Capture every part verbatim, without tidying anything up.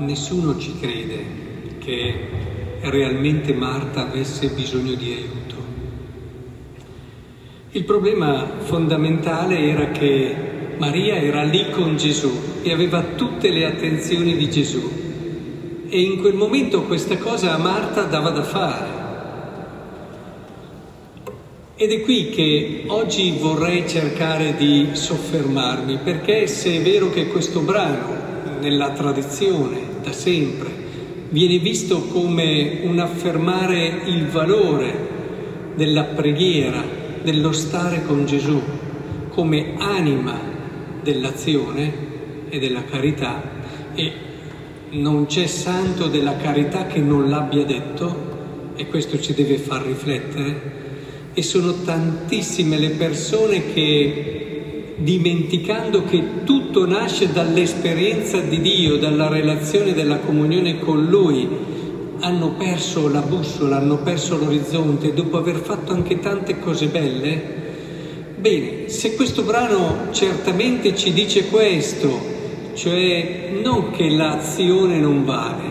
nessuno ci crede che realmente Marta avesse bisogno di aiuto. Il problema fondamentale era che Maria era lì con Gesù e aveva tutte le attenzioni di Gesù, e in quel momento questa cosa a Marta dava da fare. Ed è qui che oggi vorrei cercare di soffermarmi, perché se è vero che questo brano, nella tradizione, da sempre, viene visto come un affermare il valore della preghiera, dello stare con Gesù, come anima dell'azione e della carità, e non c'è santo della carità che non l'abbia detto, e questo ci deve far riflettere. E sono tantissime le persone che, dimenticando che tutto nasce dall'esperienza di Dio, dalla relazione, della comunione con Lui, hanno perso la bussola, hanno perso l'orizzonte, dopo aver fatto anche tante cose belle. Bene, se questo brano certamente ci dice questo, cioè non che l'azione non vale,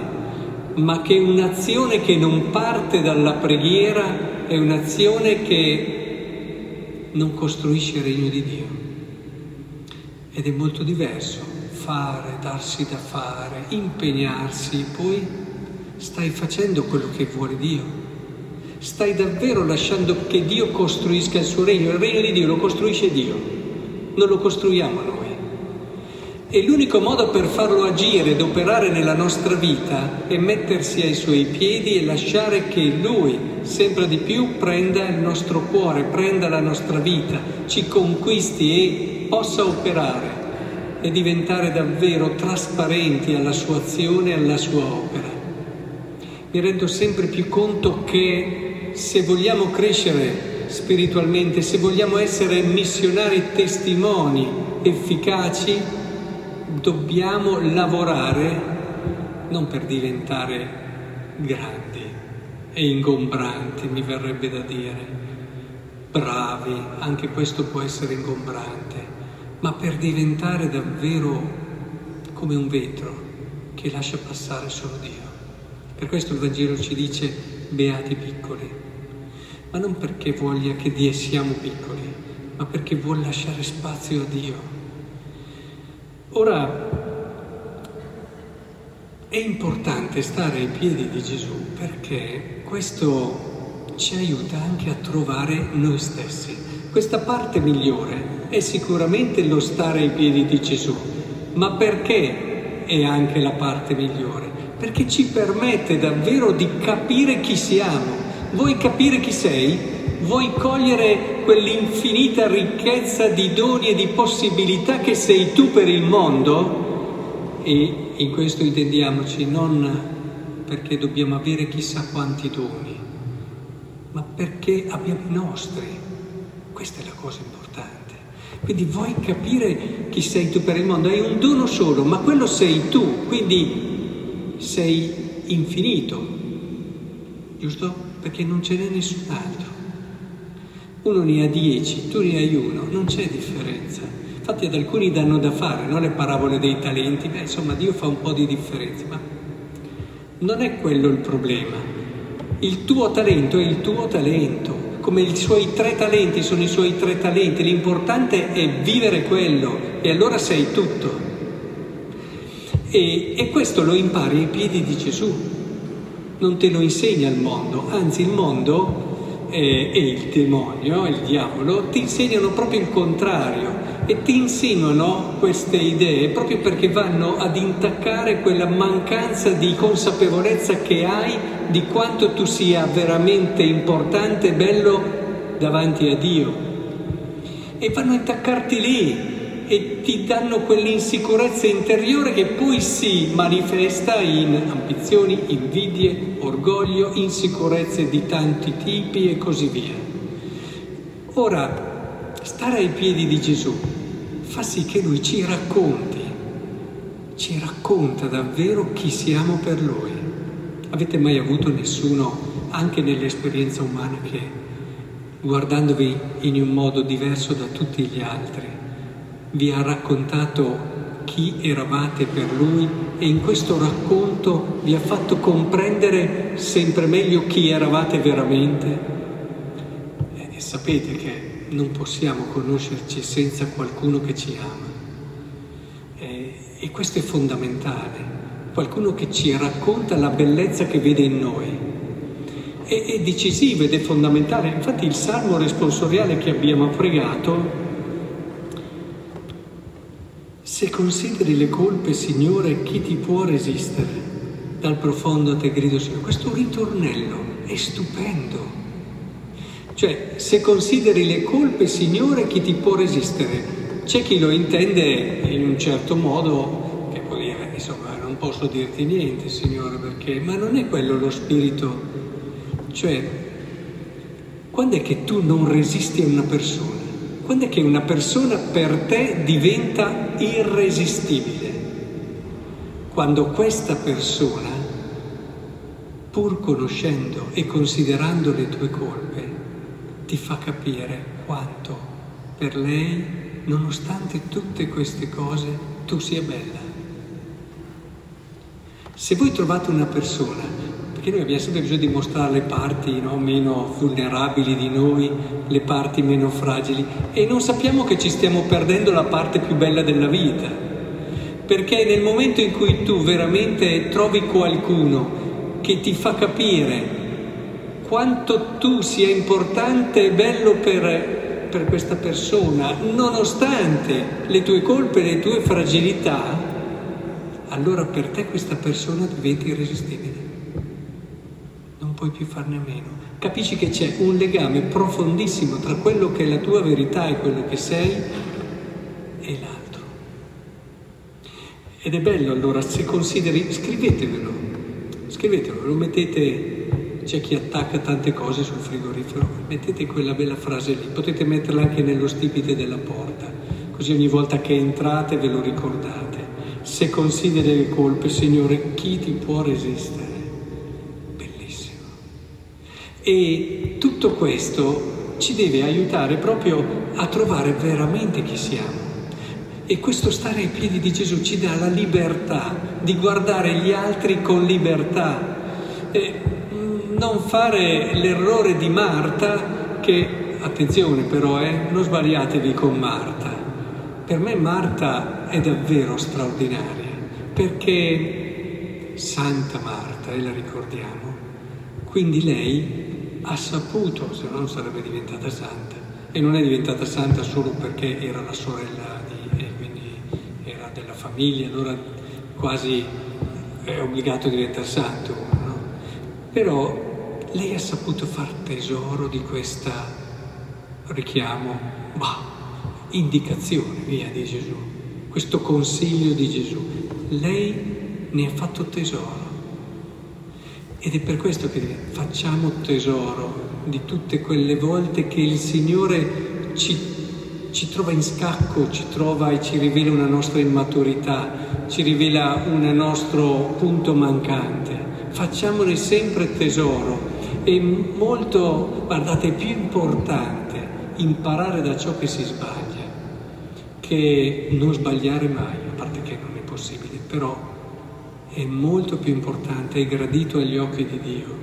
ma che un'azione che non parte dalla preghiera è un'azione che non costruisce il regno di Dio. Ed è molto diverso fare, darsi da fare, impegnarsi, poi stai facendo quello che vuole Dio. Stai davvero lasciando che Dio costruisca il suo regno. Il regno di Dio lo costruisce Dio, non lo costruiamo noi. E l'unico modo per farlo agire ed operare nella nostra vita è mettersi ai suoi piedi e lasciare che Lui sempre di più prenda il nostro cuore, prenda la nostra vita, ci conquisti e possa operare e diventare davvero trasparenti alla sua azione e alla sua opera. Mi rendo sempre più conto che se vogliamo crescere spiritualmente, se vogliamo essere missionari testimoni efficaci, dobbiamo lavorare non per diventare grandi e ingombranti, mi verrebbe da dire, bravi, anche questo può essere ingombrante, ma per diventare davvero come un vetro che lascia passare solo Dio. Per questo il Vangelo ci dice beati piccoli, ma non perché voglia che di siamo piccoli, ma perché vuol lasciare spazio a Dio. Ora, è importante stare ai piedi di Gesù perché questo ci aiuta anche a trovare noi stessi. Questa parte migliore è sicuramente lo stare ai piedi di Gesù, ma perché è anche la parte migliore? Perché ci permette davvero di capire chi siamo. Vuoi capire chi sei? Vuoi cogliere quell'infinita ricchezza di doni e di possibilità che sei tu per il mondo? E in questo intendiamoci, non perché dobbiamo avere chissà quanti doni, ma perché abbiamo i nostri. Questa è la cosa importante. Quindi vuoi capire chi sei tu per il mondo? Hai un dono solo, ma quello sei tu, quindi sei infinito, giusto? Perché non ce n'è nessun altro. Uno ne ha dieci, tu ne hai uno, non c'è differenza. Infatti ad alcuni danno da fare, non le parabole dei talenti, beh, insomma Dio fa un po' di differenza, ma non è quello il problema. Il tuo talento è il tuo talento, come i suoi tre talenti sono i suoi tre talenti, l'importante è vivere quello e allora sei tutto. E, e questo lo impari ai piedi di Gesù, non te lo insegna il mondo, anzi il mondo e il demonio, il diavolo, ti insegnano proprio il contrario e ti insinuano queste idee proprio perché vanno ad intaccare quella mancanza di consapevolezza che hai di quanto tu sia veramente importante e bello davanti a Dio, e vanno a intaccarti lì e ti danno quell'insicurezza interiore che poi si manifesta in ambizioni, invidie, orgoglio, insicurezze di tanti tipi e così via. Ora, stare ai piedi di Gesù fa sì che Lui ci racconti, ci racconta davvero chi siamo per Lui. Avete mai avuto nessuno, anche nell'esperienza umana, che guardandovi in un modo diverso da tutti gli altri, vi ha raccontato chi eravate per Lui e in questo racconto vi ha fatto comprendere sempre meglio chi eravate veramente. E sapete che non possiamo conoscerci senza qualcuno che ci ama. E, e questo è fondamentale. Qualcuno che ci racconta la bellezza che vede in noi. È, è decisivo ed è fondamentale. Infatti il salmo responsoriale che abbiamo pregato: se consideri le colpe, Signore, chi ti può resistere? Dal profondo a te grido, Signore. Questo ritornello è stupendo. Cioè, se consideri le colpe, Signore, chi ti può resistere? C'è chi lo intende in un certo modo, che può dire, insomma, non posso dirti niente, Signore, perché... Ma non è quello lo spirito. Cioè, quando è che tu non resisti a una persona? Quando è che una persona per te diventa irresistibile? Quando questa persona, pur conoscendo e considerando le tue colpe, ti fa capire quanto per lei, nonostante tutte queste cose, tu sia bella. Se voi trovate una persona, perché noi abbiamo sempre bisogno di mostrare le parti, no, meno vulnerabili di noi, le parti meno fragili, e non sappiamo che ci stiamo perdendo la parte più bella della vita, perché nel momento in cui tu veramente trovi qualcuno che ti fa capire quanto tu sia importante e bello per, per questa persona, nonostante le tue colpe e le tue fragilità, allora per te questa persona diventa irresistibile. Non puoi più farne a meno. Capisci che c'è un legame profondissimo tra quello che è la tua verità e quello che sei e l'altro. Ed è bello, allora, se consideri, scrivetevelo, scrivetelo, lo mettete... C'è chi attacca tante cose sul frigorifero, mettete quella bella frase lì, potete metterla anche nello stipite della porta, così ogni volta che entrate ve lo ricordate. Se consideri le colpe, Signore, chi ti può resistere? Bellissimo. E tutto questo ci deve aiutare proprio a trovare veramente chi siamo. E questo stare ai piedi di Gesù ci dà la libertà di guardare gli altri con libertà. E non fare l'errore di Marta, che, attenzione però, eh, non sbagliatevi con Marta. Per me Marta è davvero straordinaria, perché Santa Marta, e la ricordiamo, quindi lei ha saputo, se no non sarebbe diventata santa, e non è diventata santa solo perché era la sorella di, e quindi era della famiglia, allora quasi è obbligato a diventare santo, no? Però lei ha saputo far tesoro di questo richiamo, bah, indicazione via di Gesù, questo consiglio di Gesù. Lei ne ha fatto tesoro. Ed è per questo che facciamo tesoro di tutte quelle volte che il Signore ci ci trova in scacco, ci trova e ci rivela una nostra immaturità, ci rivela un nostro punto mancante. Facciamone sempre tesoro. È molto, guardate, più importante imparare da ciò che si sbaglia che non sbagliare mai, a parte che non è possibile, però è molto più importante, è gradito agli occhi di Dio.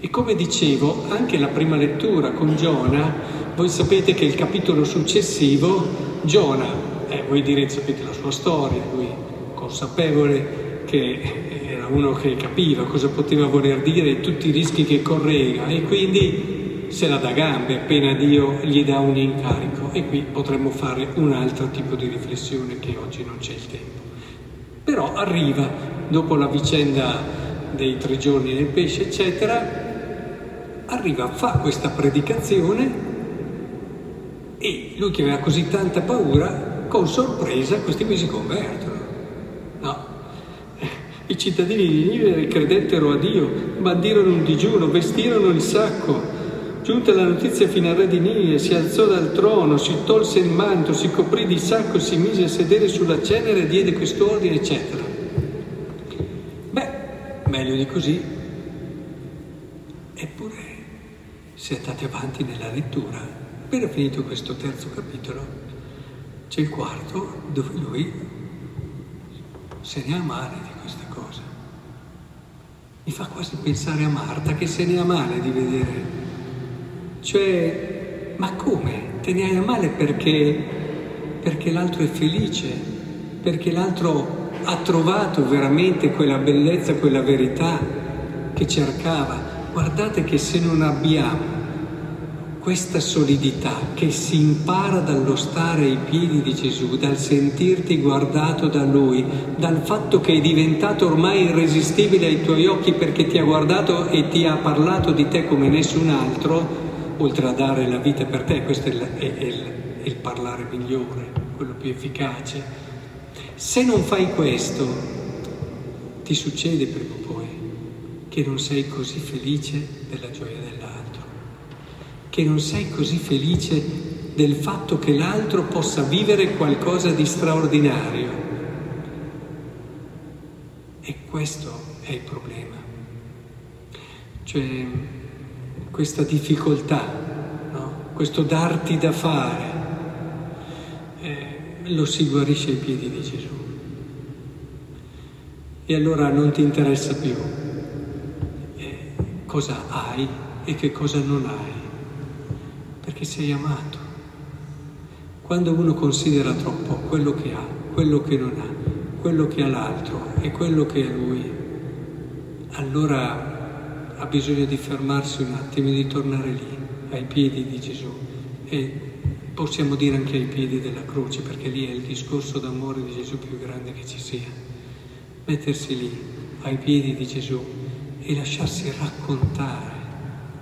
E come dicevo, anche la prima lettura con Giona, voi sapete che il capitolo successivo, Giona, eh, voi direte, sapete la sua storia, lui consapevole che era uno che capiva cosa poteva voler dire e tutti i rischi che correva, e quindi se la dà gambe appena Dio gli dà un incarico. E qui potremmo fare un altro tipo di riflessione che oggi non c'è il tempo, però arriva dopo la vicenda dei tre giorni nel pesce eccetera, arriva, fa questa predicazione e lui che aveva così tanta paura, con sorpresa questi qui si convertono. No, i cittadini di Ninive credettero a Dio, bandirono un digiuno, vestirono il sacco. Giunta la notizia fino al re di Ninive, si alzò dal trono, si tolse il manto, si coprì di sacco, si mise a sedere sulla cenere e diede quest'ordine, eccetera. Beh, meglio di così. Eppure, se andate avanti nella lettura, appena finito questo terzo capitolo, c'è il quarto dove lui se ne ha male di questa cosa. Mi fa quasi pensare a Marta che se ne ha male di vedere. Cioè, ma come? Te ne hai a male perché, perché l'altro è felice, perché l'altro ha trovato veramente quella bellezza, quella verità che cercava. Guardate che se non abbiamo questa solidità che si impara dallo stare ai piedi di Gesù, dal sentirti guardato da Lui, dal fatto che è diventato ormai irresistibile ai tuoi occhi perché ti ha guardato e ti ha parlato di te come nessun altro, oltre a dare la vita per te, questo è il, è, è il, è il parlare migliore, quello più efficace. Se non fai questo, ti succede prima o poi che non sei così felice della gioia dell'altro, che non sei così felice del fatto che l'altro possa vivere qualcosa di straordinario. E questo è il problema. Cioè, questa difficoltà, no? Questo darti da fare, eh, lo si guarisce ai piedi di Gesù. E allora non ti interessa più eh, cosa hai e che cosa non hai, perché sei amato. Quando uno considera troppo quello che ha, quello che non ha, quello che ha l'altro e quello che è lui, allora ha bisogno di fermarsi un attimo e di tornare lì, ai piedi di Gesù, e possiamo dire anche ai piedi della croce, perché lì è il discorso d'amore di Gesù più grande che ci sia. Mettersi lì, ai piedi di Gesù, e lasciarsi raccontare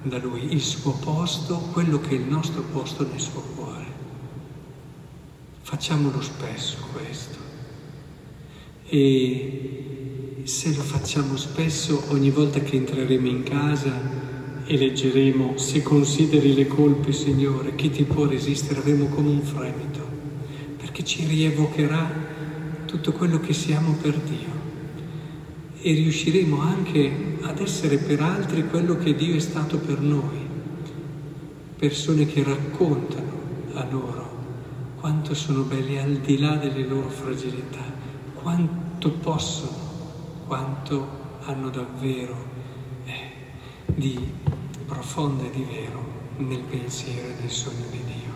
da Lui il suo posto, quello che è il nostro posto nel suo cuore. Facciamolo spesso questo, e se lo facciamo spesso, ogni volta che entreremo in casa e leggeremo "se consideri le colpe, Signore, chi ti può resistere", avremo come un fremito, perché ci rievocherà tutto quello che siamo per Dio, e riusciremo anche ad essere per altri quello che Dio è stato per noi, persone che raccontano a loro quanto sono belli al di là delle loro fragilità, quanto possono, quanto hanno davvero eh, di profondo e di vero nel pensiero e nel sogno di Dio.